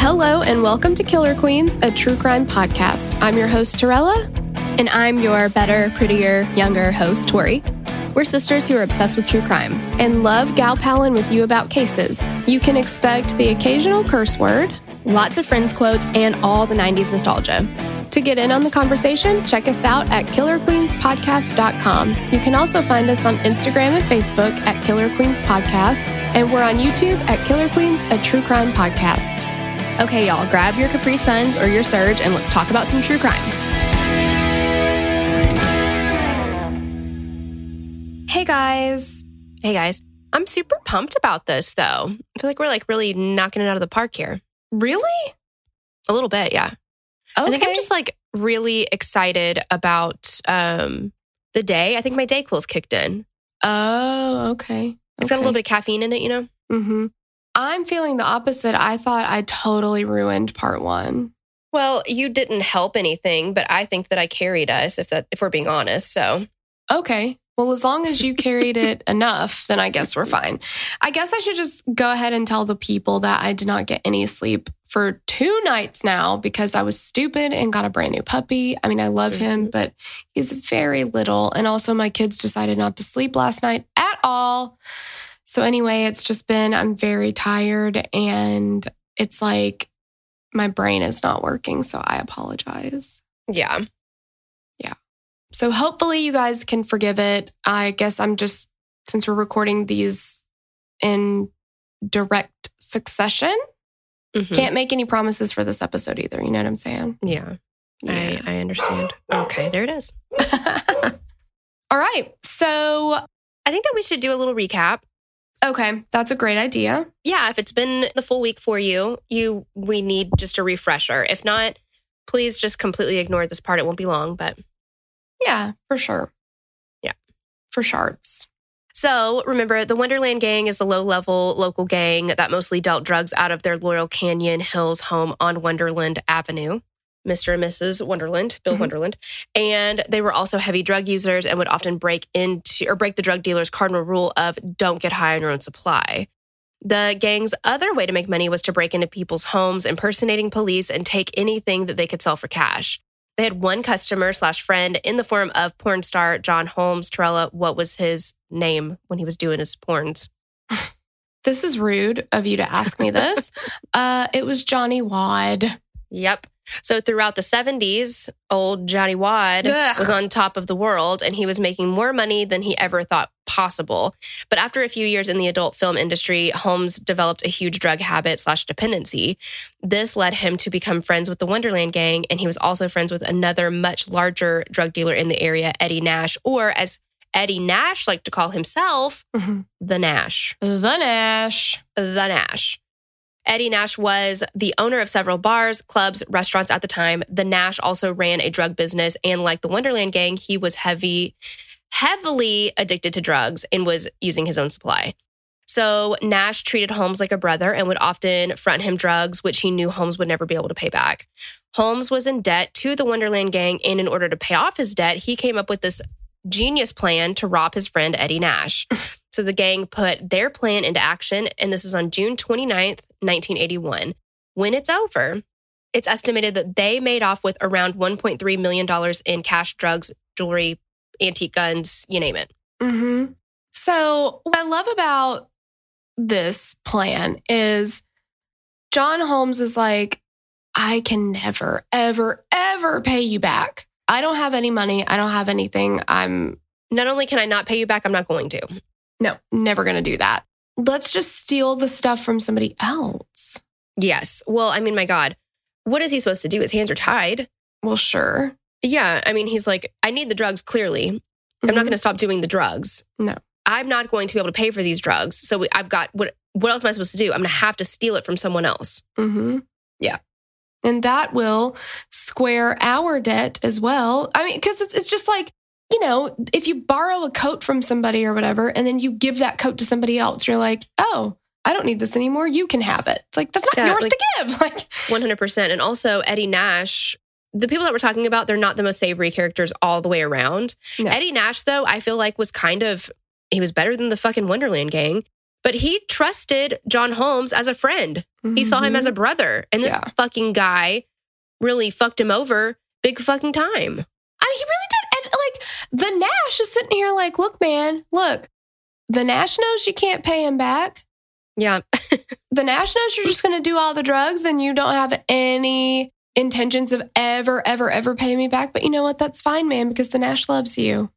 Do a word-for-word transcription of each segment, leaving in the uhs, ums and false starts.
Hello and welcome to Killer Queens, a true crime podcast. I'm your host, Torella, and I'm your better, prettier, younger host, Tori. We're sisters who are obsessed with true crime and love gal-palin with you about cases. You can expect the occasional curse word, lots of Friends quotes, and all the nineties nostalgia. To get in on the conversation, check us out at killer queens podcast dot com. You can also find us on Instagram and Facebook at Killer Queens Podcast, and we're on YouTube at Killer Queens, a true crime podcast. Okay, y'all, grab your Capri Suns or your Surge and let's talk about some true crime. Hey, guys. Hey, guys. I'm super pumped about this, though. I feel like we're, like, really knocking it out of the park here. Really? A little bit, yeah. Okay. I think I'm just, like, really excited about um, the day. I think my day quills kicked in. Oh, okay. It's okay. Got a little bit of caffeine in it, you know? Mm-hmm. I'm feeling the opposite. I thought I totally ruined part one. Well, you didn't help anything, but I think that I carried us, if that, if we're being honest, so. Okay. Well, as long as you carried it enough, then I guess we're fine. I guess I should just go ahead and tell the people that I did not get any sleep for two nights now because I was stupid and got a brand new puppy. I mean, I love him, but he's very little. And also my kids decided not to sleep last night at all. So anyway, it's just been, I'm very tired and it's like my brain is not working. So I apologize. Yeah. Yeah. So hopefully you guys can forgive it. I guess I'm just, since we're recording these in direct succession, mm-hmm. Can't make any promises for this episode either. You know what I'm saying? Yeah. yeah. I, I understand. Okay. There it is. All right. So I think that we should do a little recap. Okay, that's a great idea. Yeah, if it's been the full week for you, you we need just a refresher. If not, please just completely ignore this part. It won't be long, but... Yeah, for sure. Yeah. For shards. So, remember, the Wonderland Gang is the low-level local gang that mostly dealt drugs out of their Laurel Canyon Hills home on Wonderland Avenue. Mister and Missus Wonderland, Bill mm-hmm. Wonderland. And they were also heavy drug users and would often break into or break the drug dealer's cardinal rule of don't get high on your own supply. The gang's other way to make money was to break into people's homes, impersonating police, and take anything that they could sell for cash. They had one customer slash friend in the form of porn star John Holmes. Torella, what was his name when he was doing his porns? This is rude of you to ask me this. uh, it was Johnny Wadd. Yep. So throughout the seventies, old Johnny Wadd Ugh. was on top of the world, and he was making more money than he ever thought possible. But after a few years in the adult film industry, Holmes developed a huge drug habit slash dependency. This led him to become friends with the Wonderland Gang, and he was also friends with another much larger drug dealer in the area, Eddie Nash, or as Eddie Nash liked to call himself, mm-hmm. the Nash. The Nash. The Nash. Eddie Nash was the owner of several bars, clubs, restaurants at the time. The Nash also ran a drug business, and like the Wonderland Gang, he was heavy, heavily addicted to drugs and was using his own supply. So Nash treated Holmes like a brother and would often front him drugs, which he knew Holmes would never be able to pay back. Holmes was in debt to the Wonderland Gang, and in order to pay off his debt, he came up with this genius plan to rob his friend Eddie Nash. So the gang put their plan into action, and this is on June twenty-ninth, nineteen eighty-one. When it's over, it's estimated that they made off with around one point three million dollars in cash, drugs, jewelry, antique guns, you name it. Mm-hmm. So what I love about this plan is John Holmes is like, I can never, ever, ever pay you back. I don't have any money. I don't have anything. I'm not only can I not pay you back, I'm not going to. No, never going to do that. Let's just steal the stuff from somebody else. Yes. Well, I mean, my God, what is he supposed to do? His hands are tied. Well, sure. Yeah. I mean, he's like, I need the drugs, clearly. Mm-hmm. I'm not going to stop doing the drugs. No. I'm not going to be able to pay for these drugs. So we, I've got, what What else am I supposed to do? I'm going to have to steal it from someone else. Mm-hmm. Yeah. And that will square our debt as well. I mean, because it's, it's just like, you know, if you borrow a coat from somebody or whatever, and then you give that coat to somebody else, you're like, oh, I don't need this anymore. You can have it. It's like, that's not yeah, yours like, to give. Like one hundred percent. And also Eddie Nash, the people that we're talking about, they're not the most savory characters all the way around. No. Eddie Nash, though, I feel like was kind of, he was better than the fucking Wonderland Gang. But he trusted John Holmes as a friend. Mm-hmm. He saw him as a brother. And this yeah. fucking guy really fucked him over big fucking time. I mean, he really did. And like, the Nash is sitting here like, look, man, look. The Nash knows you can't pay him back. Yeah. The Nash knows you're just going to do all the drugs and you don't have any intentions of ever, ever, ever paying me back. But you know what? That's fine, man, because the Nash loves you.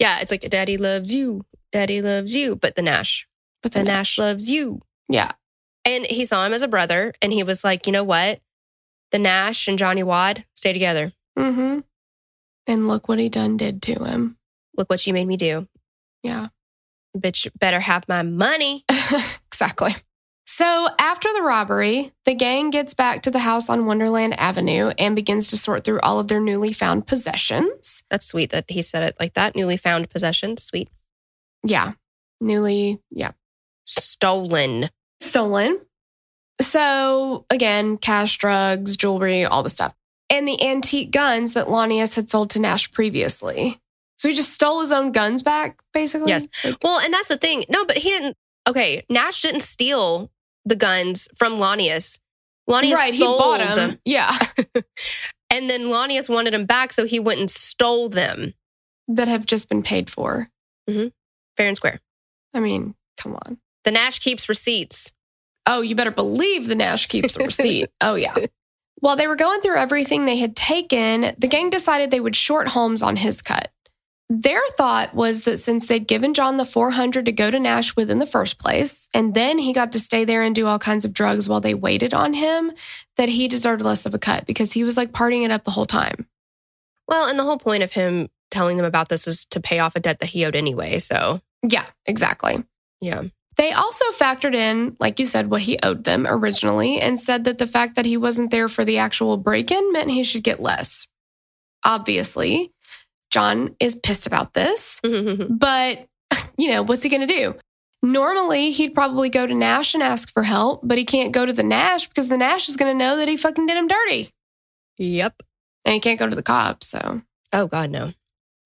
Yeah, it's like, daddy loves you. Daddy loves you, but the Nash. But the, the Nash. Nash loves you. Yeah. And he saw him as a brother, and he was like, you know what? The Nash and Johnny Wadd, stay together. Mm-hmm. And look what he done did to him. Look what you made me do. Yeah. Bitch, better have my money. Exactly. So after the robbery, the gang gets back to the house on Wonderland Avenue and begins to sort through all of their newly found possessions. That's sweet that he said it like that. Newly found possessions. Sweet. Yeah. Newly, yeah. Stolen. Stolen. So again, cash, drugs, jewelry, all the stuff. And the antique guns that Launius had sold to Nash previously. So he just stole his own guns back, basically? Yes. Like, well, and that's the thing. No, but he didn't. Okay, Nash didn't steal the guns from Launius. Launius right, sold he bought them. Yeah. And then Launius wanted them back, so he went and stole them. That have just been paid for. Mm-hmm. Fair and square. I mean, come on. The Nash keeps receipts. Oh, you better believe the Nash keeps a receipt. Oh, yeah. While they were going through everything they had taken, the gang decided they would short Holmes on his cut. Their thought was that since they'd given John the four hundred to go to Nash with in the first place, and then he got to stay there and do all kinds of drugs while they waited on him, that he deserved less of a cut because he was like partying it up the whole time. Well, and the whole point of him telling them about this is to pay off a debt that he owed anyway, so. Yeah, exactly. Yeah. They also factored in, like you said, what he owed them originally and said that the fact that he wasn't there for the actual break-in meant he should get less. Obviously, John is pissed about this, but, you know, what's he going to do? Normally, he'd probably go to Nash and ask for help, but he can't go to the Nash because the Nash is going to know that he fucking did him dirty. Yep. And he can't go to the cops, so. Oh, God, no.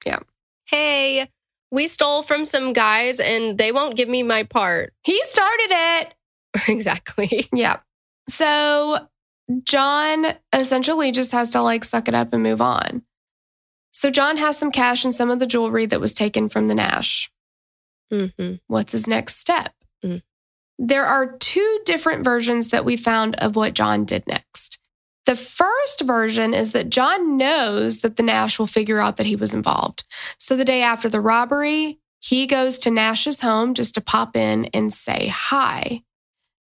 Yeah. Hey, we stole from some guys and they won't give me my part. He started it. Exactly. Yeah. So John essentially just has to like suck it up and move on. So John has some cash and some of the jewelry that was taken from the Nash. Mm-hmm. What's his next step? Mm. There are two different versions that we found of what John did next. The first version is that John knows that the Nash will figure out that he was involved. So the day after the robbery, he goes to Nash's home just to pop in and say hi.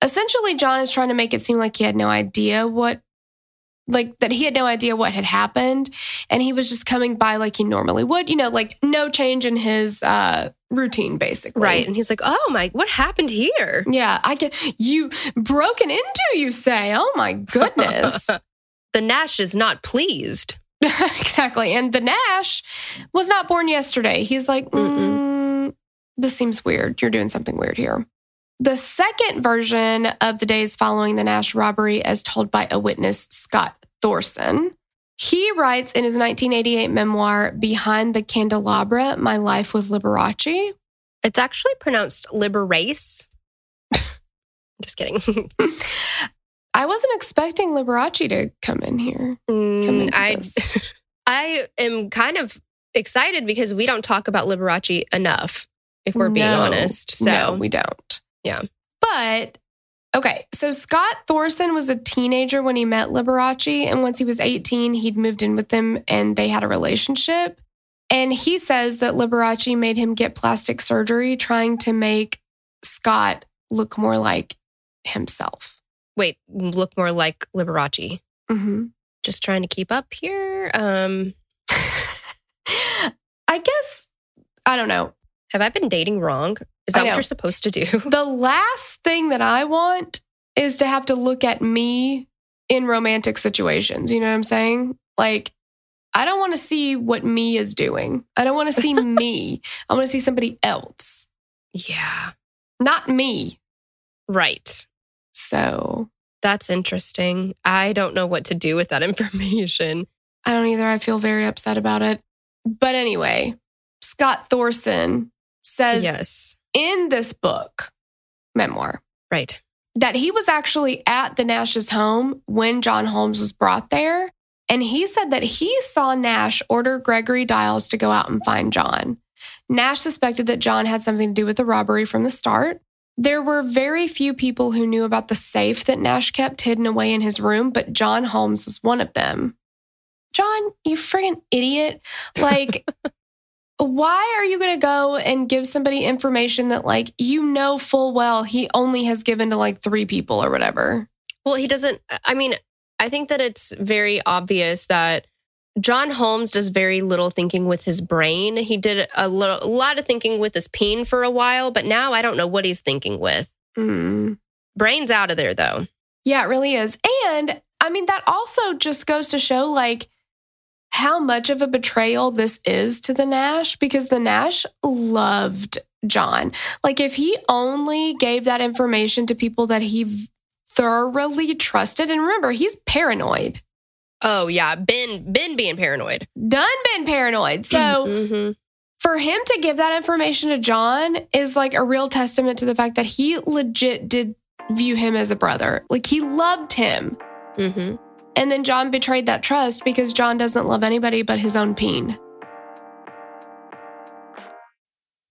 Essentially, John is trying to make it seem like he had no idea what, like that he had no idea what had happened. And he was just coming by like he normally would, you know, like no change in his uh, routine, basically. Right. And he's like, oh my, what happened here? Yeah, I get you broken into, you say. Oh my goodness. The Nash is not pleased. Exactly. And the Nash was not born yesterday. He's like, mm, this seems weird. You're doing something weird here. The second version of the days following the Nash robbery, as told by a witness, Scott Thorson. He writes in his nineteen eighty-eight memoir, Behind the Candelabra, My Life with Liberace. It's actually pronounced Liberace. Just kidding. I wasn't expecting Liberace to come in here. Mm, come into I, this. I am kind of excited because we don't talk about Liberace enough. if we're being no, honest. So no, we don't. Yeah. But, okay, so Scott Thorson was a teenager when he met Liberace, and once he was eighteen, he'd moved in with them, and they had a relationship. And he says that Liberace made him get plastic surgery, trying to make Scott look more like himself. Wait, look more like Liberace. Mm-hmm. Just trying to keep up here. Um, I guess, I don't know. Have I been dating wrong? Is that what you're supposed to do? The last thing that I want is to have to look at me in romantic situations. You know what I'm saying? Like, I don't want to see what me is doing. I don't want to see me. I want to see somebody else. Yeah. Not me. Right. So that's interesting. I don't know what to do with that information. I don't either. I feel very upset about it. But anyway, Scott Thorson says yes. in this book, memoir, right, that he was actually at the Nash's home when John Holmes was brought there. And he said that he saw Nash order Gregory Diles to go out and find John. Nash suspected that John had something to do with the robbery from the start. There were very few people who knew about the safe that Nash kept hidden away in his room, but John Holmes was one of them. John, you friggin' idiot. Like, why are you going to go and give somebody information that, like, you know full well he only has given to, like, three people or whatever? Well, he doesn't, I mean... I think that it's very obvious that John Holmes does very little thinking with his brain. He did a, little, a lot of thinking with his peen for a while, but now I don't know what he's thinking with. Mm. Brain's out of there, though. Yeah, it really is. And, I mean, that also just goes to show, like, how much of a betrayal this is to the Nash, because the Nash loved John. Like, if he only gave that information to people that he thoroughly trusted. And remember, he's paranoid. Oh, yeah. Been, been being paranoid. Done been paranoid. So mm-hmm. for him to give that information to John is like a real testament to the fact that he legit did view him as a brother. Like, he loved him. Mm-hmm. And then John betrayed that trust because John doesn't love anybody but his own peen.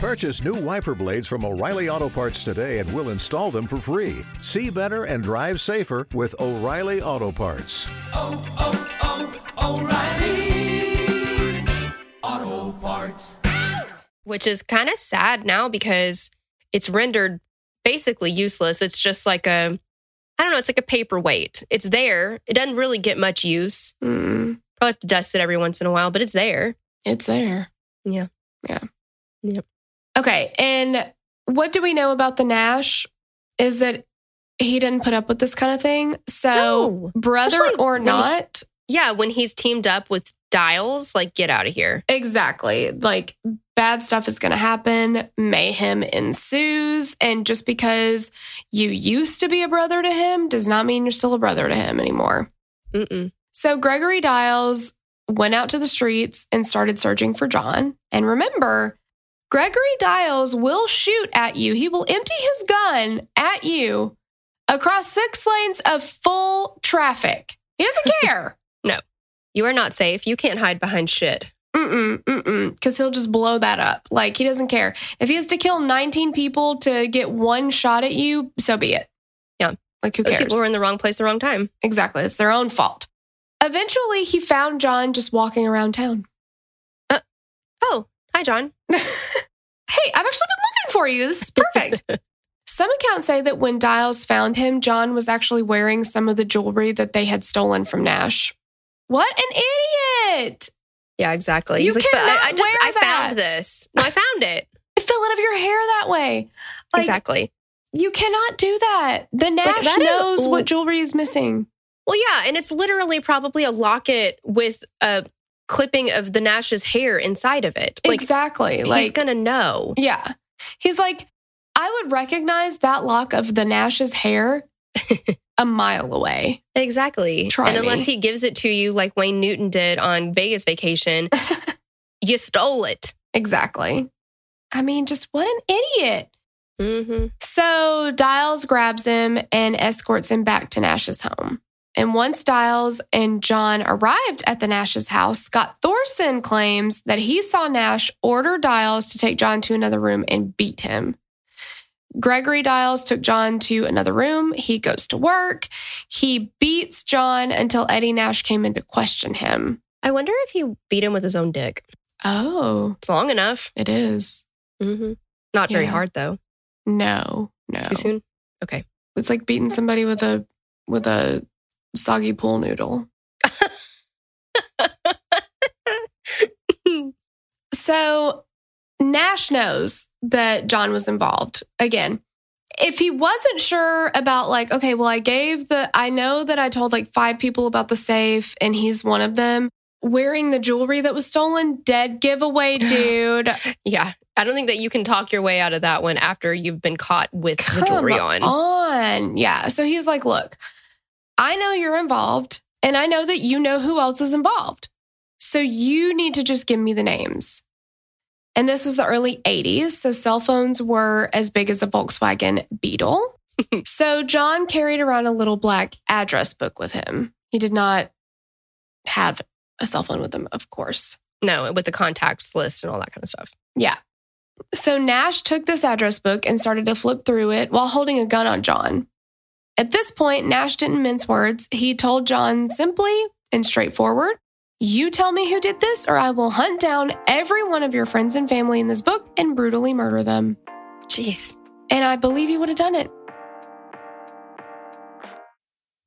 Purchase new wiper blades from O'Reilly Auto Parts today and we'll install them for free. See better and drive safer with O'Reilly Auto Parts. Oh, oh, oh, O'Reilly Auto Parts. Which is kind of sad now because it's rendered basically useless. It's just like a, I don't know, it's like a paperweight. It's there. It doesn't really get much use. Mm. Probably have to dust it every once in a while, but it's there. It's there. Yeah. Yeah. Yep. Okay, and what do we know about the Nash is that he didn't put up with this kind of thing. So, no. brother Especially or not... He, yeah, when he's teamed up with Dials, like, get out of here. Exactly. Like, bad stuff is going to happen. Mayhem ensues. And just because you used to be a brother to him does not mean you're still a brother to him anymore. Mm-mm. So, Gregory Diles went out to the streets and started searching for John. And remember... Gregory Diles will shoot at you. He will empty his gun at you across six lanes of full traffic. He doesn't care. No, you are not safe. You can't hide behind shit. Mm-mm, mm-mm, because he'll just blow that up. Like, he doesn't care. If he has to kill nineteen people to get one shot at you, so be it. Yeah. Like, who Those cares? Those people were in the wrong place at the wrong time. Exactly. It's their own fault. Eventually, he found John just walking around town. Uh, oh, hi, John. hey, I've actually been looking for you. This is perfect. Some accounts say that when Diles found him, John was actually wearing some of the jewelry that they had stolen from Nash. What an idiot! Yeah, exactly. You He's like, cannot but I, I just, wear I that. found this. No, I found it. It fell out of your hair that way. Like, exactly. You cannot do that. The Nash like, that knows is, what jewelry is missing. Well, yeah, and it's literally probably a locket with a clipping of the Nash's hair inside of it. Like, exactly. Like, he's gonna know. Yeah. He's like, I would recognize that lock of the Nash's hair a mile away. Exactly. Try and me. Unless he gives it to you like Wayne Newton did on Vegas Vacation, you stole it. Exactly. I mean, just what an idiot. Mm-hmm. So Diles grabs him and escorts him back to Nash's home. And once Diles and John arrived at the Nash's house, Scott Thorson claims that he saw Nash order Diles to take John to another room and beat him. Gregory Diles took John to another room. He goes to work. He beats John until Eddie Nash came in to question him. I wonder if he beat him with his own dick. Oh. It's long enough. It is. Mm-hmm. Not yeah. very hard, though. No, no. Too soon? Okay. It's like beating somebody with a with a soggy pool noodle. So Nash knows that John was involved. Again, if he wasn't sure about like, okay, well, I gave the, I know that I told like five people about the safe and he's one of them. Wearing the jewelry that was stolen, dead giveaway, dude. Yeah. I don't think that you can talk your way out of that one after you've been caught with Come the jewelry on. on. Yeah. So he's like, look, I know you're involved and I know that you know who else is involved. So you need to just give me the names. And this was the early eighties, so cell phones were as big as a Volkswagen Beetle. So John carried around a little black address book with him. He did not have a cell phone with him, of course. No, with the contacts list and all that kind of stuff. Yeah. So Nash took this address book and started to flip through it while holding a gun on John. At this point, Nash didn't mince words. He told John simply and straightforward, you tell me who did this, or I will hunt down every one of your friends and family in this book and brutally murder them. Jeez. And I believe he would have done it.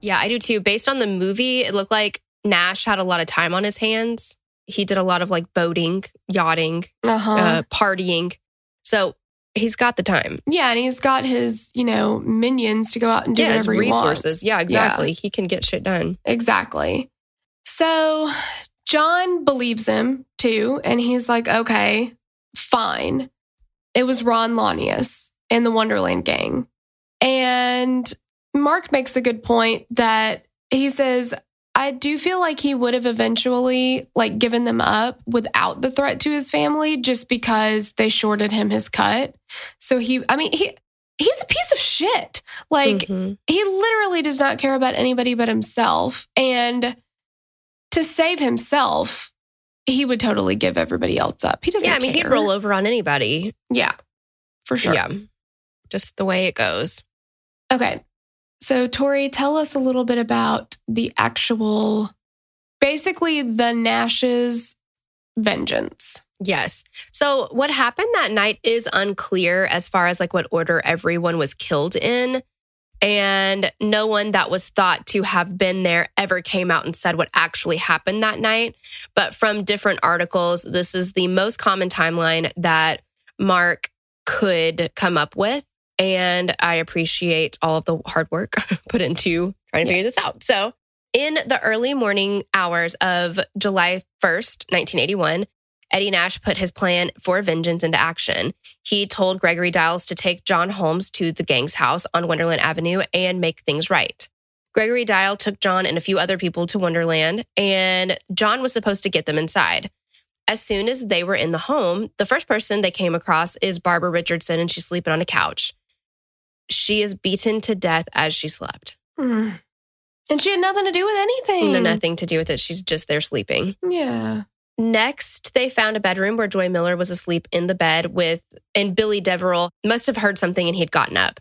Yeah, I do too. Based on the movie, it looked like Nash had a lot of time on his hands. He did a lot of like boating, yachting, uh-huh. uh, partying. So he's got the time. Yeah, and he's got his, you know, minions to go out and do yeah, whatever his resources. He wants. Yeah, exactly. Yeah. He can get shit done. Exactly. So John believes him too, and he's like, okay, fine. It was Ron Launius and the Wonderland Gang. And Mark makes a good point that he says, I do feel like he would have eventually like given them up without the threat to his family just because they shorted him his cut. So he, I mean, he he's a piece of shit. Like mm-hmm. he literally does not care about anybody but himself. And to save himself, he would totally give everybody else up. He doesn't Yeah, I mean, care. He'd roll over on anybody. Yeah, for sure. Yeah, just the way it goes. Okay. So, Tori, tell us a little bit about the actual, basically the Nash's vengeance. Yes. So what happened that night is unclear as far as like what order everyone was killed in. And no one that was thought to have been there ever came out and said what actually happened that night. But from different articles, this is the most common timeline that Mark could come up with. And I appreciate all of the hard work put into trying to figure yes. this out. So in the early morning hours of July first, nineteen eighty-one, Eddie Nash put his plan for vengeance into action. He told Gregory Diles to take John Holmes to the gang's house on Wonderland Avenue and make things right. Gregory Diles took John and a few other people to Wonderland, and John was supposed to get them inside. As soon as they were in the home, the first person they came across is Barbara Richardson, and she's sleeping on a couch. She is beaten to death as she slept. Mm. And she had nothing to do with anything. No, nothing to do with it. She's just there sleeping. Yeah. Next, they found a bedroom where Joy Miller was asleep in the bed with, and Billy Deverell must have heard something and he'd gotten up.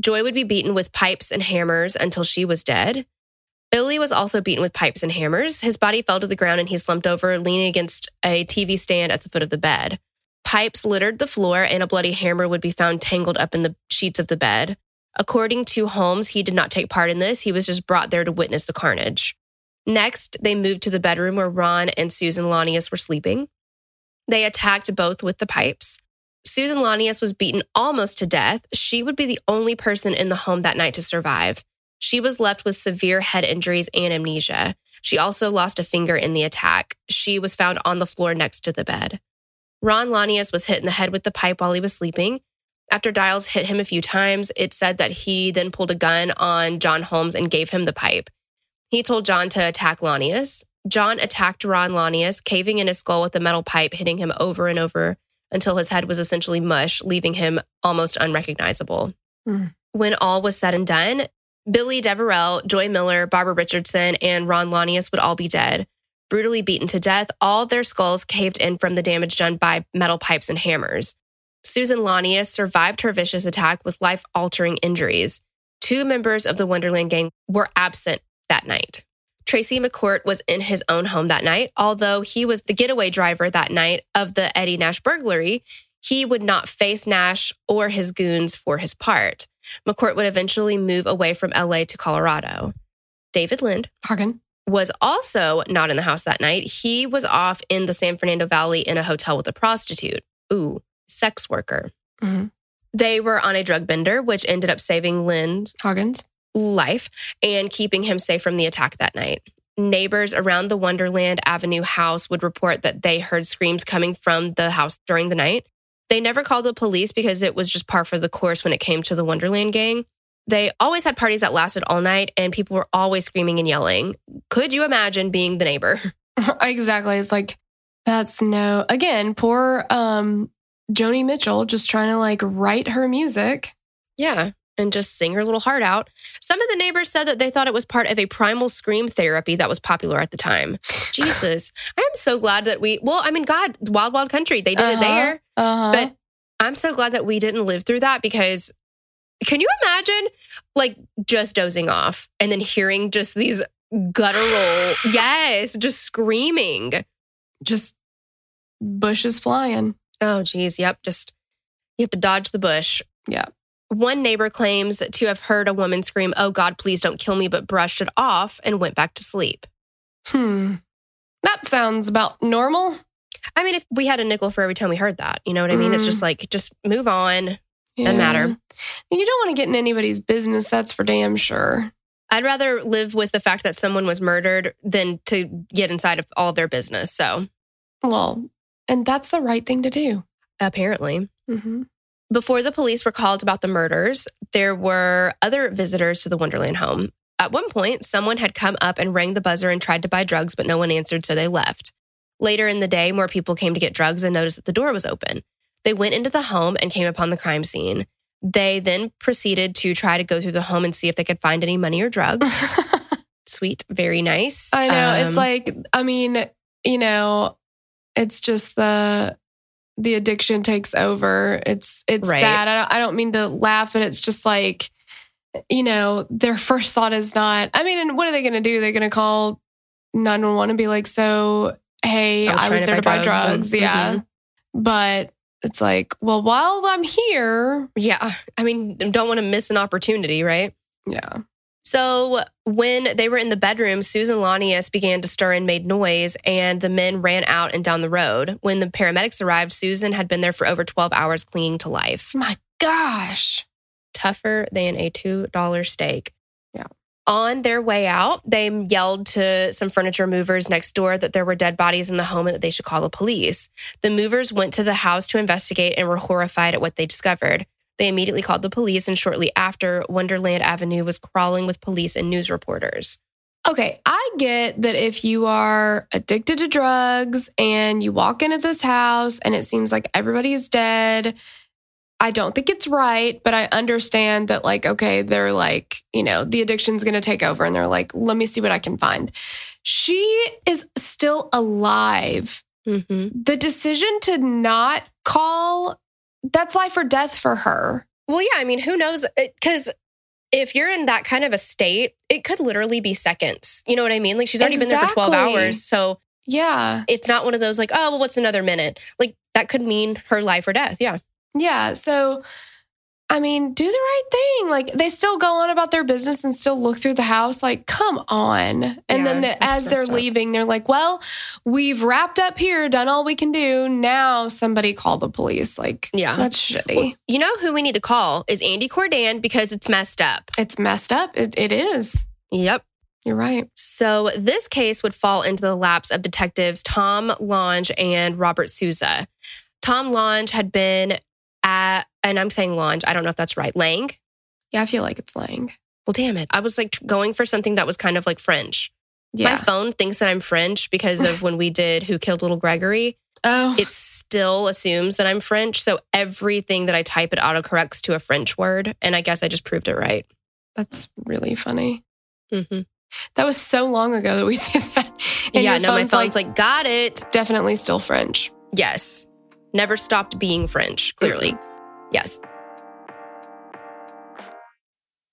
Joy would be beaten with pipes and hammers until she was dead. Billy was also beaten with pipes and hammers. His body fell to the ground and he slumped over, leaning against a T V stand at the foot of the bed. Pipes littered the floor and a bloody hammer would be found tangled up in the sheets of the bed. According to Holmes, he did not take part in this. He was just brought there to witness the carnage. Next, they moved to the bedroom where Ron and Susan Launius were sleeping. They attacked both with the pipes. Susan Launius was beaten almost to death. She would be the only person in the home that night to survive. She was left with severe head injuries and amnesia. She also lost a finger in the attack. She was found on the floor next to the bed. Ron Launius was hit in the head with the pipe while he was sleeping. After Diles hit him a few times, it's said that he then pulled a gun on John Holmes and gave him the pipe. He told John to attack Launius. John attacked Ron Launius, caving in his skull with a metal pipe, hitting him over and over until his head was essentially mush, leaving him almost unrecognizable. Mm. When all was said and done, Billy Deverell, Joy Miller, Barbara Richardson, and Ron Launius would all be dead, brutally beaten to death. All their skulls caved in from the damage done by metal pipes and hammers. Susan Launius survived her vicious attack with life-altering injuries. Two members of the Wonderland Gang were absent that night. Tracy McCourt was in his own home that night. Although he was the getaway driver that night of the Eddie Nash burglary, he would not face Nash or his goons for his part. McCourt would eventually move away from L A to Colorado. David Lind Harkin was also not in the house that night. He was off in the San Fernando Valley in a hotel with a prostitute. Ooh, sex worker. Mm-hmm. They were on a drug bender, which ended up saving Lind Harkin's life and keeping him safe from the attack that night. Neighbors around the Wonderland Avenue house would report that they heard screams coming from the house during the night. They never called the police because it was just par for the course when it came to the Wonderland Gang. They always had parties that lasted all night and people were always screaming and yelling. Could you imagine being the neighbor? Exactly. It's like, that's no... Again, poor um, Joni Mitchell just trying to like write her music. Yeah. And just sing her little heart out. Some of the neighbors said that they thought it was part of a primal scream therapy that was popular at the time. Jesus. I'm so glad that we, well, I mean, God, Wild Wild Country, they did uh-huh, it there. Uh-huh. But I'm so glad that we didn't live through that because can you imagine like just dozing off and then hearing just these guttural, yes, just screaming. Just bushes flying. Oh, geez. Yep. Just, you have to dodge the bush. Yeah. One neighbor claims to have heard a woman scream, "Oh God, please don't kill me," but brushed it off and went back to sleep. Hmm. That sounds about normal. I mean, if we had a nickel for every time we heard that, you know what I mean? Mm. It's just like, just move on. Yeah. Doesn't matter. I mean, you don't want to get in anybody's business. That's for damn sure. I'd rather live with the fact that someone was murdered than to get inside of all their business. So, well, and that's the right thing to do. Apparently. Mm-hmm. Before the police were called about the murders, there were other visitors to the Wonderland home. At one point, someone had come up and rang the buzzer and tried to buy drugs, but no one answered, so they left. Later in the day, more people came to get drugs and noticed that the door was open. They went into the home and came upon the crime scene. They then proceeded to try to go through the home and see if they could find any money or drugs. Sweet. Very nice. I know. Um, it's like, I mean, you know, it's just the... the addiction takes over. It's it's right. sad. I don't, I don't mean to laugh, but it's just like, you know, their first thought is not, I mean, and what are they going to do? They're going to call nine one one and be like, so, hey, I was, I was there to buy, to buy drugs. drugs. And, yeah. Mm-hmm. But it's like, well, while I'm here. Yeah. I mean, don't want to miss an opportunity, right? Yeah. So when they were in the bedroom, Susan Launius began to stir and made noise, and the men ran out and down the road. When the paramedics arrived, Susan had been there for over twelve hours clinging to life. My gosh. Tougher than a two dollar steak. Yeah. On their way out, they yelled to some furniture movers next door that there were dead bodies in the home and that they should call the police. The movers went to the house to investigate and were horrified at what they discovered. They immediately called the police, and shortly after, Wonderland Avenue was crawling with police and news reporters. Okay, I get that if you are addicted to drugs and you walk into this house and it seems like everybody is dead, I don't think it's right, but I understand that, like, okay, they're like, you know, the addiction's going to take over, and they're like, let me see what I can find. She is still alive. Mm-hmm. The decision to not call, that's life or death for her. Well, yeah, I mean, who knows? Because if you're in that kind of a state, it could literally be seconds. You know what I mean? Like, she's already exactly. been there for twelve hours. So yeah, it's not one of those like, oh, well, what's another minute? Like, that could mean her life or death. Yeah. Yeah. So, I mean, do the right thing. Like, they still go on about their business and still look through the house. Like, come on. And yeah, then the, as they're leaving, up. They're like, well, we've wrapped up here, done all we can do. Now somebody call the police. Like, yeah, that's shitty. Well, you know who we need to call is Andy Cordan, because it's messed up. It's messed up. It, it is. Yep. You're right. So this case would fall into the laps of detectives Tom Lange and Robert Souza. Tom Lange had been at, and I'm saying Lange, I don't know if that's right. Lang? Yeah, I feel like it's Lang. Well, damn it. I was like going for something that was kind of like French. Yeah. My phone thinks that I'm French because of when we did Who Killed Little Gregory. Oh. It still assumes that I'm French. So everything that I type, it autocorrects to a French word. And I guess I just proved it right. That's really funny. Mm-hmm. That was so long ago that we did that. And yeah, no, my phone's like, like, got it. Definitely still French. Yes. Never stopped being French, clearly. Mm-hmm. Yes.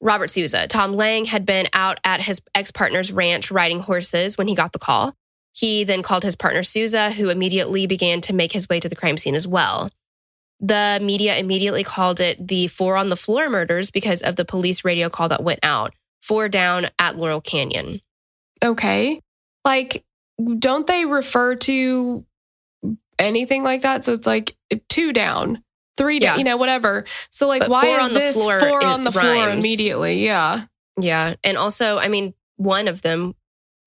Robert Souza. Tom Lange had been out at his ex-partner's ranch riding horses when he got the call. He then called his partner Souza, who immediately began to make his way to the crime scene as well. The media immediately called it the four on the floor murders because of the police radio call that went out. Four down at Laurel Canyon. Okay. Like, don't they refer to anything like that? So it's like two down. Three, yeah. You know, whatever. So, like, but why is this four on the, floor, four on the floor immediately? Yeah. Yeah. And also, I mean, one of them,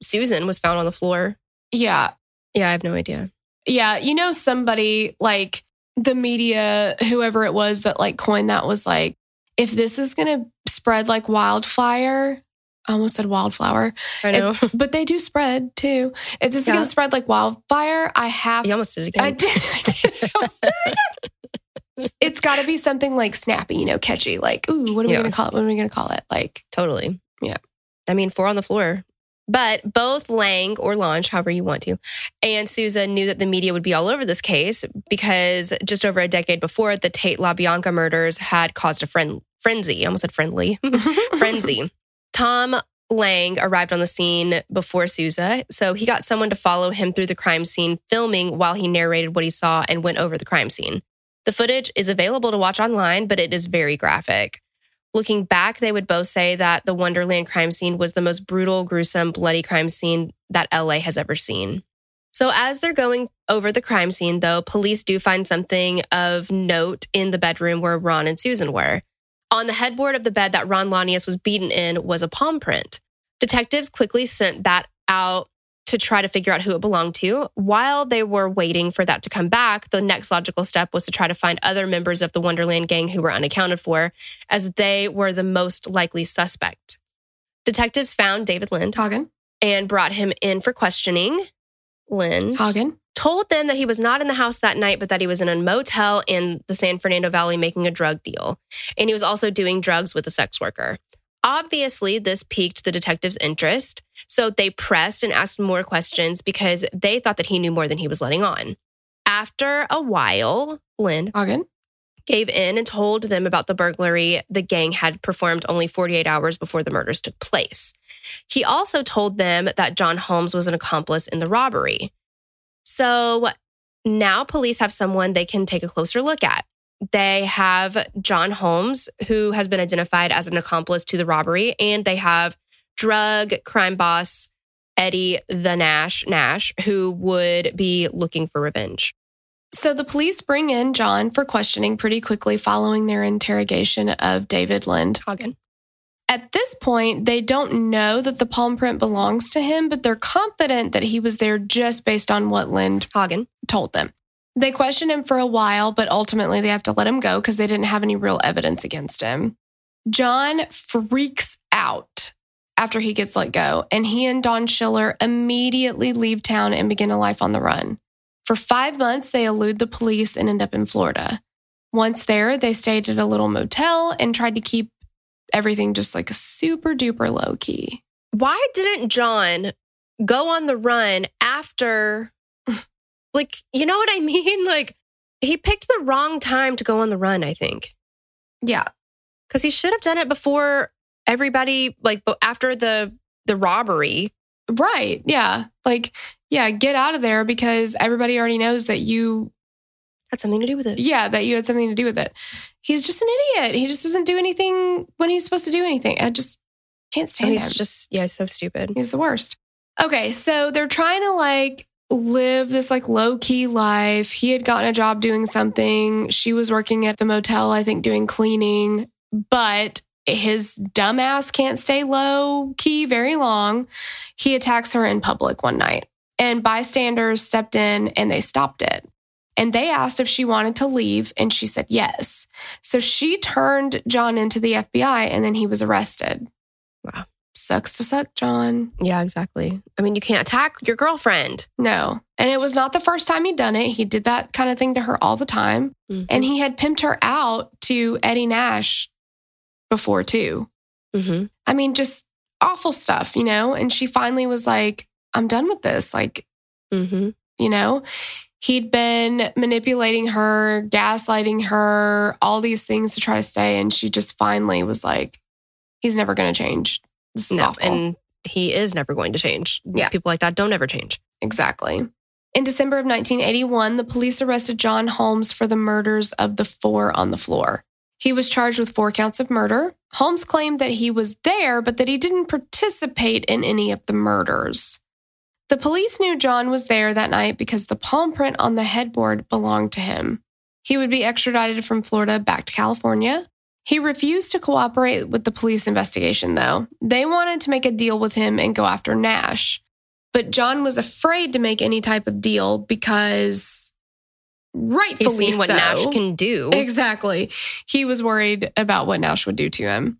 Susan, was found on the floor. Yeah. Yeah, I have no idea. Yeah. You know, somebody, like, the media, whoever it was that, like, coined that was like, if this is going to spread like wildfire... I almost said wildflower. I know. It, but they do spread, too. If this yeah. is going to spread like wildfire, I have... You almost did it again. I did. I did. I almost did it again. It's got to be something like snappy, you know, catchy, like, ooh, what are we yeah. going to call it? What are we going to call it? Like, totally. Yeah. I mean, four on the floor. But both Lang or Lange, however you want to, and Souza knew that the media would be all over this case because just over a decade before, the Tate-LaBianca murders had caused a friend, frenzy. I almost said friendly. frenzy. Tom Lange arrived on the scene before Souza, so he got someone to follow him through the crime scene, filming while he narrated what he saw and went over the crime scene. The footage is available to watch online, but it is very graphic. Looking back, they would both say that the Wonderland crime scene was the most brutal, gruesome, bloody crime scene that L A has ever seen. So as they're going over the crime scene, though, police do find something of note in the bedroom where Ron and Susan were. On the headboard of the bed that Ron Launius was beaten in was a palm print. Detectives quickly sent that out to try to figure out who it belonged to. While they were waiting for that to come back, the next logical step was to try to find other members of the Wonderland Gang who were unaccounted for, as they were the most likely suspect. Detectives found David Lind Hagen and brought him in for questioning. Lind Hagen told them that he was not in the house that night, but that he was in a motel in the San Fernando Valley making a drug deal. And he was also doing drugs with a sex worker. Obviously, this piqued the detectives' interest, so they pressed and asked more questions because they thought that he knew more than he was letting on. After a while, Lind Hagen gave in and told them about the burglary the gang had performed only forty-eight hours before the murders took place. He also told them that John Holmes was an accomplice in the robbery. So now police have someone they can take a closer look at. They have John Holmes, who has been identified as an accomplice to the robbery, and they have drug crime boss Eddie the Nash Nash, who would be looking for revenge. So the police bring in John for questioning pretty quickly following their interrogation of David Lind Hagen. At this point, they don't know that the palm print belongs to him, but they're confident that he was there just based on what Lind Hagen told them. They question him for a while, but ultimately they have to let him go because they didn't have any real evidence against him. John freaks out after he gets let go, and he and Don Schiller immediately leave town and begin a life on the run. For five months, they elude the police and end up in Florida. Once there, they stayed at a little motel and tried to keep everything just like super duper low key. Why didn't John go on the run after... Like, you know what I mean? Like, he picked the wrong time to go on the run, I think. Yeah. Because he should have done it before everybody, like, after the the robbery. Right, yeah. Like, yeah, get out of there because everybody already knows that you... had something to do with it. Yeah, that you had something to do with it. He's just an idiot. He just doesn't do anything when he's supposed to do anything. I just can't stand him. He's just, yeah, he's so stupid. He's the worst. Okay, so they're trying to, like... live this like low-key life. He had gotten a job doing something. She was working at the motel, I think, doing cleaning. But his dumb ass can't stay low-key very long. He attacks her in public one night. And bystanders stepped in and they stopped it. And they asked if she wanted to leave, and she said yes. So she turned John into the F B I, and then he was arrested. Wow. Sucks to suck, John. Yeah, exactly. I mean, you can't attack your girlfriend. No. And it was not the first time he'd done it. He did that kind of thing to her all the time. Mm-hmm. And he had pimped her out to Eddie Nash before, too. Mm-hmm. I mean, just awful stuff, you know? And she finally was like, I'm done with this. Like, mm-hmm. you know, he'd been manipulating her, gaslighting her, all these things to try to stay. And she just finally was like, he's never going to change. No, and he is never going to change. Yeah. People like that don't ever change. Exactly. In December of nineteen eighty-one, the police arrested John Holmes for the murders of the four on the floor. He was charged with four counts of murder. Holmes claimed that he was there, but that he didn't participate in any of the murders. The police knew John was there that night because the palm print on the headboard belonged to him. He would be extradited from Florida back to California. He refused to cooperate with the police investigation, though. They wanted to make a deal with him and go after Nash. But John was afraid to make any type of deal because, rightfully so. He's seen what Nash can do. Exactly. He was worried about what Nash would do to him.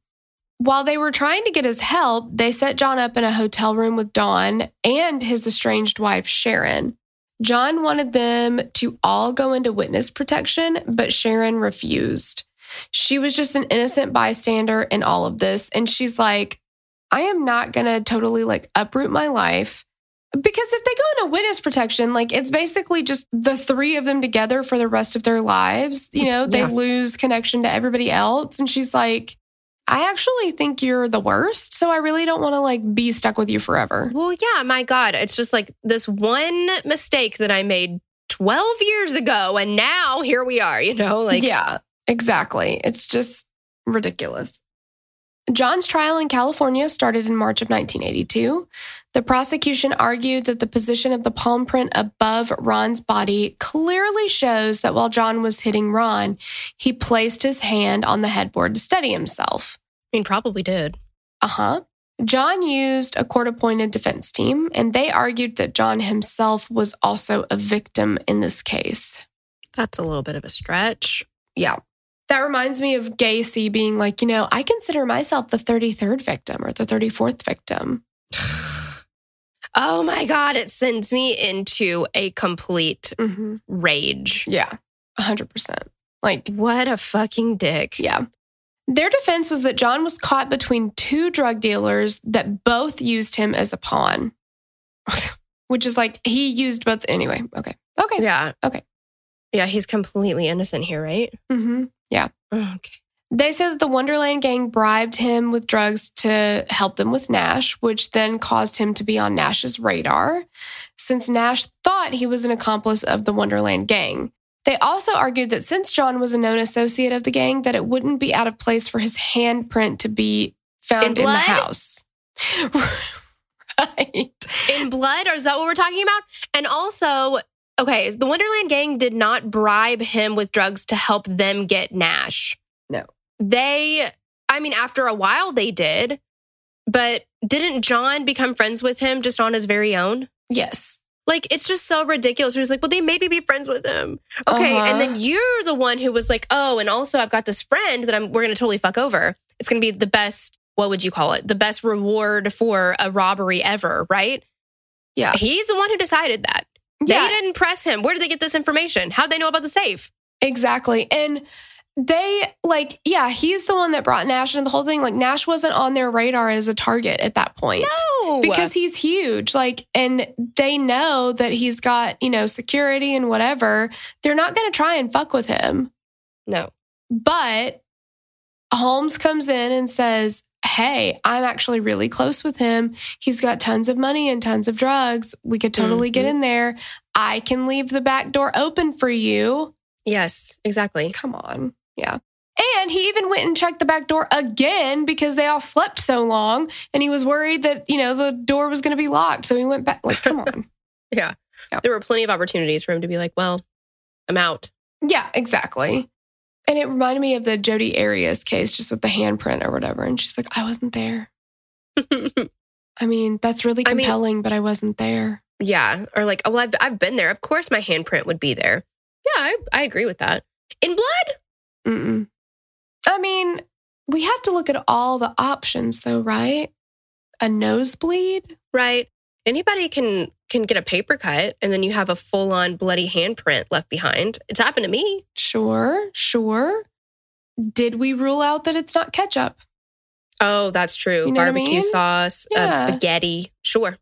While they were trying to get his help, they set John up in a hotel room with Dawn and his estranged wife, Sharon. John wanted them to all go into witness protection, but Sharon refused. She was just an innocent bystander in all of this. And she's like, I am not going to totally like uproot my life. Because if they go into witness protection, like it's basically just the three of them together for the rest of their lives. You know, they yeah. lose connection to everybody else. And she's like, I actually think you're the worst. So I really don't want to like be stuck with you forever. Well, yeah, my God. It's just like this one mistake that I made twelve years ago. And now here we are, you know, like, yeah. Exactly. It's just ridiculous. John's trial in California started in March of nineteen eighty-two. The prosecution argued that the position of the palm print above Ron's body clearly shows that while John was hitting Ron, he placed his hand on the headboard to steady himself. I mean, probably did. Uh-huh. John used a court-appointed defense team, and they argued that John himself was also a victim in this case. That's a little bit of a stretch. Yeah. That reminds me of Gacy being like, you know, I consider myself the thirty-third victim or the thirty-fourth victim. Oh my God, it sends me into a complete mm-hmm. rage. Yeah, one hundred percent. Like, what a fucking dick. Yeah. Their defense was that John was caught between two drug dealers that both used him as a pawn, which is like, he used both. Anyway, okay. Okay. Yeah. Okay. Yeah, he's completely innocent here, right? Mm-hmm. Yeah. Oh, okay. They said that the Wonderland Gang bribed him with drugs to help them with Nash, which then caused him to be on Nash's radar, since Nash thought he was an accomplice of the Wonderland Gang. They also argued that since John was a known associate of the gang, that it wouldn't be out of place for his handprint to be found in, in the house. Right. In blood? Or is that what we're talking about? And also... okay, the Wonderland Gang did not bribe him with drugs to help them get Nash. No. They, I mean, after a while they did, but didn't John become friends with him just on his very own? Yes. Like, it's just so ridiculous. He was like, well, they made me be friends with him. Okay, uh-huh. And then you're the one who was like, oh, and also I've got this friend that I'm we're going to totally fuck over. It's going to be the best, what would you call it? The best reward for a robbery ever, right? Yeah. He's the one who decided that. They yeah. didn't press him. Where did they get this information? How'd they know about the safe? Exactly. And they, like, yeah, he's the one that brought Nash into the whole thing. Like, Nash wasn't on their radar as a target at that point. No. Because he's huge. Like, and they know that he's got, you know, security and whatever. They're not going to try and fuck with him. No. But Holmes comes in and says, hey, I'm actually really close with him. He's got tons of money and tons of drugs. We could totally mm-hmm. get in there. I can leave the back door open for you. Yes, exactly. Come on. Yeah. And he even went and checked the back door again because they all slept so long and he was worried that, you know, the door was going to be locked. So he went back, like, come on. yeah. yeah. There were plenty of opportunities for him to be like, well, I'm out. Yeah, exactly. And it reminded me of the Jodi Arias case, just with the handprint or whatever. And she's like, I wasn't there. I mean, that's really compelling, I mean, but I wasn't there. Yeah. Or like, oh, well, I've, I've been there. Of course my handprint would be there. Yeah, I, I agree with that. In blood? Mm-mm. I mean, we have to look at all the options though, right? A nosebleed? Right. Anybody can, can get a paper cut and then you have a full-on bloody handprint left behind. It's happened to me. Sure, sure. Did we rule out that it's not ketchup? Oh, that's true. You know Barbecue I mean? sauce, yeah. uh, spaghetti. Sure.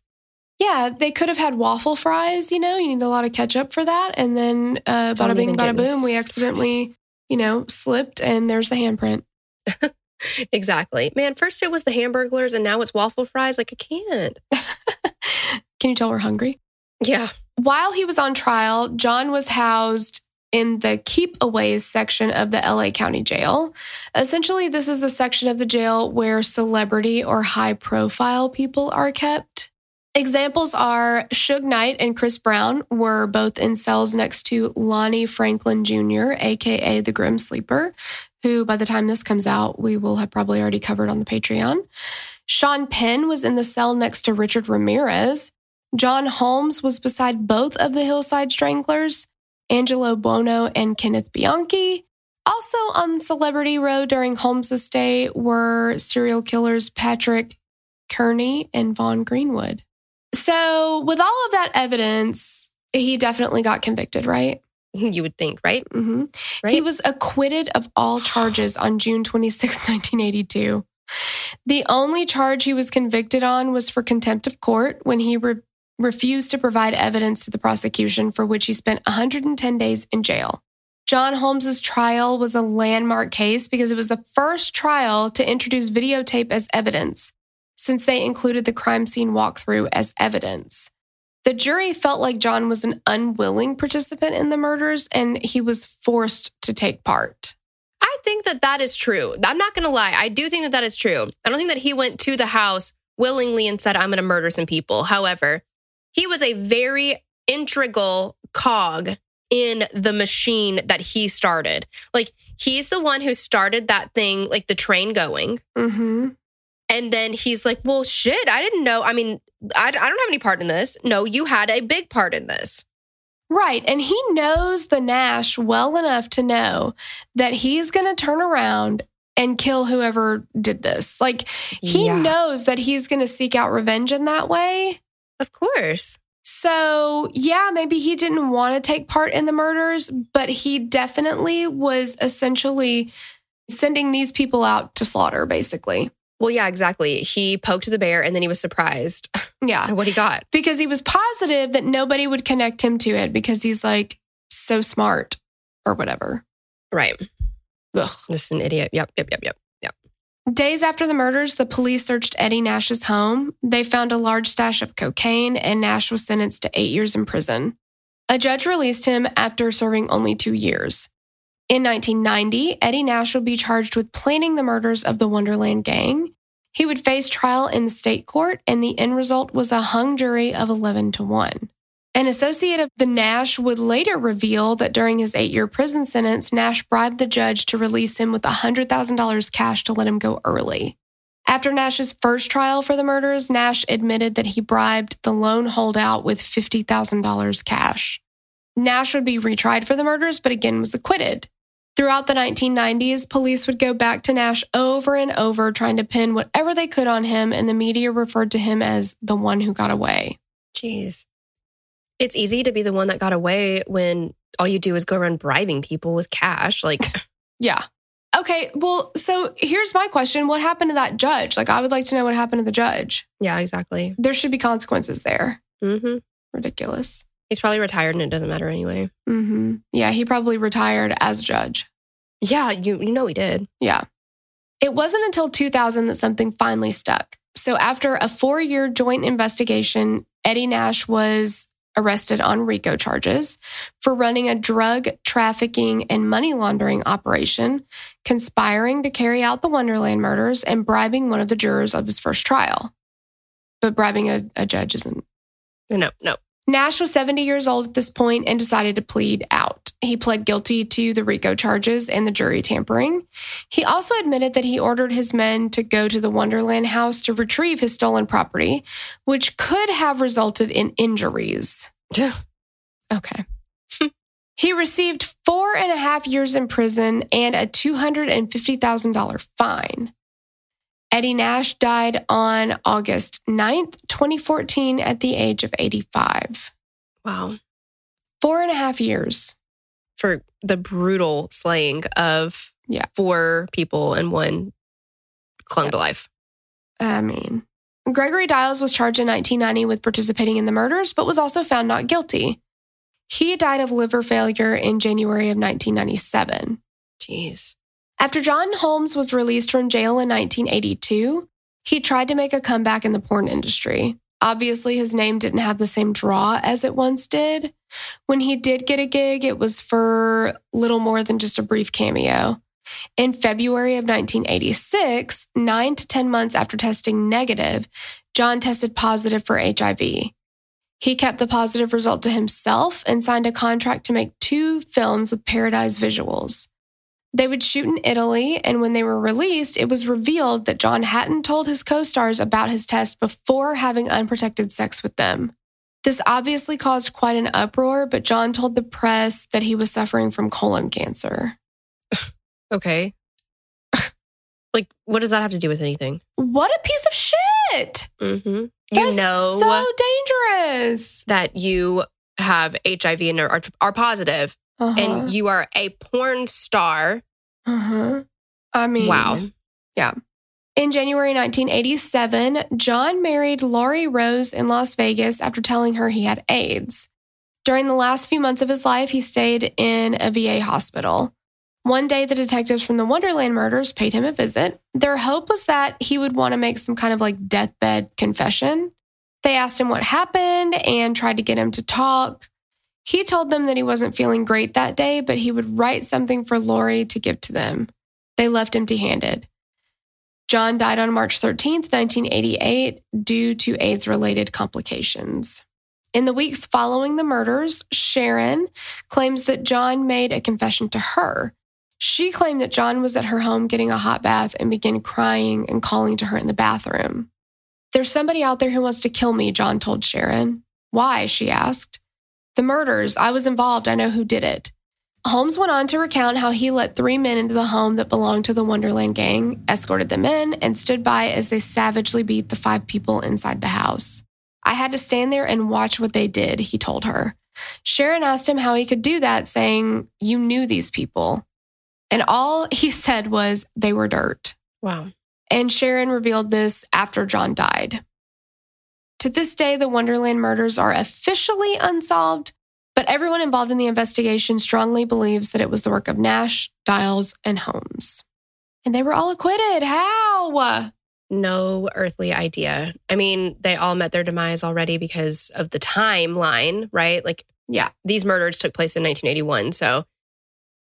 Yeah, they could have had waffle fries, you know? You need a lot of ketchup for that. And then uh, bada bing, bada boom, we accidentally, you know, slipped and there's the handprint. Exactly. Man, first it was the Hamburglers and now it's waffle fries. Like, I can't. Can you tell we're hungry? Yeah. While he was on trial, John was housed in the keepaways section of the L A County Jail. Essentially, this is a section of the jail where celebrity or high-profile people are kept. Examples are Suge Knight and Chris Brown were both in cells next to Lonnie Franklin Junior, a k a the Grim Sleeper, who by the time this comes out, we will have probably already covered on the Patreon. Sean Penn was in the cell next to Richard Ramirez. John Holmes was beside both of the Hillside Stranglers, Angelo Buono and Kenneth Bianchi. Also on Celebrity Row during Holmes' stay were serial killers Patrick Kearney and Vaughn Greenwood. So with all of that evidence, he definitely got convicted, right? You would think, right? Mm-hmm. Right? He was acquitted of all charges on June twenty-sixth, nineteen eighty-two. The only charge he was convicted on was for contempt of court when he re- refused to provide evidence to the prosecution, for which he spent one hundred ten days in jail. John Holmes' trial was a landmark case because it was the first trial to introduce videotape as evidence, since they included the crime scene walkthrough as evidence. The jury felt like John was an unwilling participant in the murders, and he was forced to take part. I think that that is true. I'm not going to lie. I do think that that is true. I don't think that he went to the house willingly and said, I'm going to murder some people. However, he was a very integral cog in the machine that he started. Like, he's the one who started that thing, like the train going. Mm-hmm. And then he's like, well, shit, I didn't know. I mean, I, I don't have any part in this. No, you had a big part in this. Right. And he knows the Nash well enough to know that he's going to turn around and kill whoever did this. Like, he yeah. knows that he's going to seek out revenge in that way. Of course. So, yeah, maybe he didn't want to take part in the murders, but he definitely was essentially sending these people out to slaughter, basically. Well, yeah, exactly. He poked the bear and then he was surprised yeah. at what he got. Because he was positive that nobody would connect him to it because he's like so smart or whatever. Right. Ugh. Just an idiot. Yep, yep, yep, yep, yep. Days after the murders, the police searched Eddie Nash's home. They found a large stash of cocaine and Nash was sentenced to eight years in prison. A judge released him after serving only two years. In nineteen ninety, Eddie Nash would be charged with planning the murders of the Wonderland Gang. He would face trial in the state court, and the end result was a hung jury of eleven to one. An associate of the Nash would later reveal that during his eight-year prison sentence, Nash bribed the judge to release him with one hundred thousand dollars cash to let him go early. After Nash's first trial for the murders, Nash admitted that he bribed the lone holdout with fifty thousand dollars cash. Nash would be retried for the murders, but again was acquitted. Throughout the nineteen nineties, police would go back to Nash over and over, trying to pin whatever they could on him, and the media referred to him as the one who got away. Jeez. It's easy to be the one that got away when all you do is go around bribing people with cash. Like, yeah. Okay, well, so here's my question. What happened to that judge? Like, I would like to know what happened to the judge. Yeah, exactly. There should be consequences there. Mm-hmm. Ridiculous. He's probably retired and it doesn't matter anyway. Mm-hmm. Yeah, he probably retired as a judge. Yeah, you, you know he did. Yeah. It wasn't until two thousand that something finally stuck. So after a four-year joint investigation, Eddie Nash was arrested on RICO charges for running a drug trafficking and money laundering operation, conspiring to carry out the Wonderland murders, and bribing one of the jurors of his first trial. But bribing a, a judge isn't... No, no. Nash was seventy years old at this point and decided to plead out. He pled guilty to the RICO charges and the jury tampering. He also admitted that he ordered his men to go to the Wonderland house to retrieve his stolen property, which could have resulted in injuries. Okay. He received four and a half years in prison and a two hundred fifty thousand dollars fine. Eddie Nash died on August ninth, twenty fourteen, at the age of eighty-five. Wow. Four and a half years. For the brutal slaying of yeah. four people and one clung yeah. to life. I mean, Gregory Diles was charged in nineteen ninety with participating in the murders, but was also found not guilty. He died of liver failure in January of nineteen ninety-seven. Jeez. After John Holmes was released from jail in nineteen eighty-two, he tried to make a comeback in the porn industry. Obviously, his name didn't have the same draw as it once did. When he did get a gig, it was for little more than just a brief cameo. In February of nineteen eighty-six, nine to ten months after testing negative, John tested positive for H I V. He kept the positive result to himself and signed a contract to make two films with Paradise Visuals. They would shoot in Italy, and when they were released, it was revealed that John hadn't told his co-stars about his test before having unprotected sex with them. This obviously caused quite an uproar, but John told the press that he was suffering from colon cancer. Okay. Like, what does that have to do with anything? What a piece of shit! Mm-hmm. You know, so dangerous that you have H I V and are, are positive. Uh-huh. And you are a porn star. Uh-huh. I mean... Wow. Yeah. In January nineteen eighty-seven, John married Laurie Rose in Las Vegas after telling her he had AIDS. During the last few months of his life, he stayed in a V A hospital. One day, the detectives from the Wonderland murders paid him a visit. Their hope was that he would want to make some kind of like deathbed confession. They asked him what happened and tried to get him to talk. He told them that he wasn't feeling great that day, but he would write something for Laurie to give to them. They left empty-handed. John died on March thirteenth, nineteen eighty-eight, due to AIDS-related complications. In the weeks following the murders, Sharon claims that John made a confession to her. She claimed that John was at her home getting a hot bath and began crying and calling to her in the bathroom. "There's somebody out there who wants to kill me," John told Sharon. "Why?" she asked. "The murders. I was involved. I know who did it." Holmes went on to recount how he let three men into the home that belonged to the Wonderland Gang, escorted them in, and stood by as they savagely beat the five people inside the house. "I had to stand there and watch what they did," he told her. Sharon asked him how he could do that, saying, "You knew these people." And all he said was, "They were dirt." Wow. And Sharon revealed this after John died. To this day, the Wonderland murders are officially unsolved, but everyone involved in the investigation strongly believes that it was the work of Nash, Diles, and Holmes. And they were all acquitted. How? No earthly idea. I mean, they all met their demise already because of the timeline, right? Like, yeah, these murders took place in nineteen eighty-one, so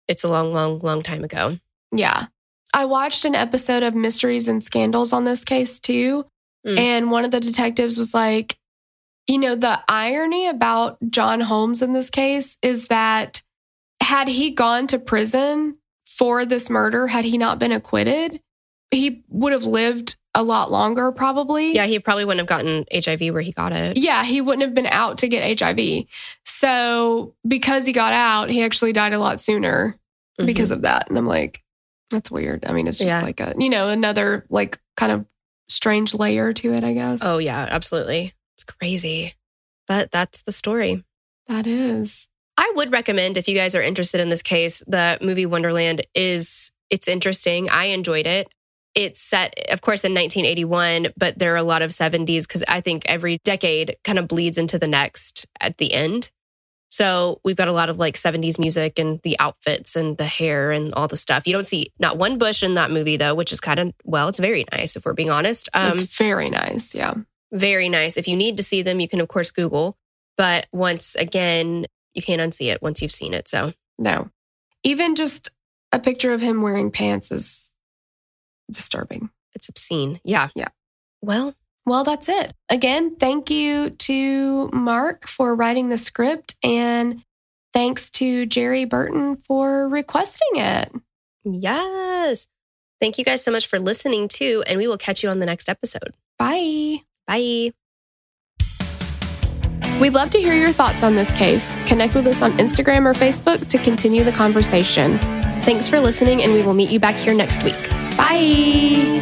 it's a long, long, long time ago. Yeah. I watched an episode of Mysteries and Scandals on this case, too, mm. and one of the detectives was like, you know, the irony about John Holmes in this case is that had he gone to prison for this murder, had he not been acquitted, he would have lived a lot longer, probably. Yeah, he probably wouldn't have gotten H I V where he got it. Yeah, he wouldn't have been out to get H I V. So because he got out, he actually died a lot sooner mm-hmm. because of that. And I'm like, that's weird. I mean, it's just yeah. like a, you know, another like kind of strange layer to it, I guess. Oh, yeah, absolutely. It's crazy. But that's the story. That is. I would recommend, if you guys are interested in this case, the movie Wonderland is, it's interesting. I enjoyed it. It's set, of course, in nineteen eighty-one, but there are a lot of seventies because I think every decade kind of bleeds into the next at the end. So we've got a lot of like seventies music and the outfits and the hair and all the stuff. You don't see not one bush in that movie, though, which is kind of, well, it's very nice if we're being honest. Um, it's very nice. Yeah. Very nice. If you need to see them, you can, of course, Google. But once again, you can't unsee it once you've seen it. So no, even just a picture of him wearing pants is disturbing. It's obscene. Yeah. Yeah. Well, well, that's it. Again, thank you to Mark for writing the script. And thanks to Jerry Burton for requesting it. Yes. Thank you guys so much for listening, too. And we will catch you on the next episode. Bye. Bye. We'd love to hear your thoughts on this case. Connect with us on Instagram or Facebook to continue the conversation. Thanks for listening, and we will meet you back here next week. Bye.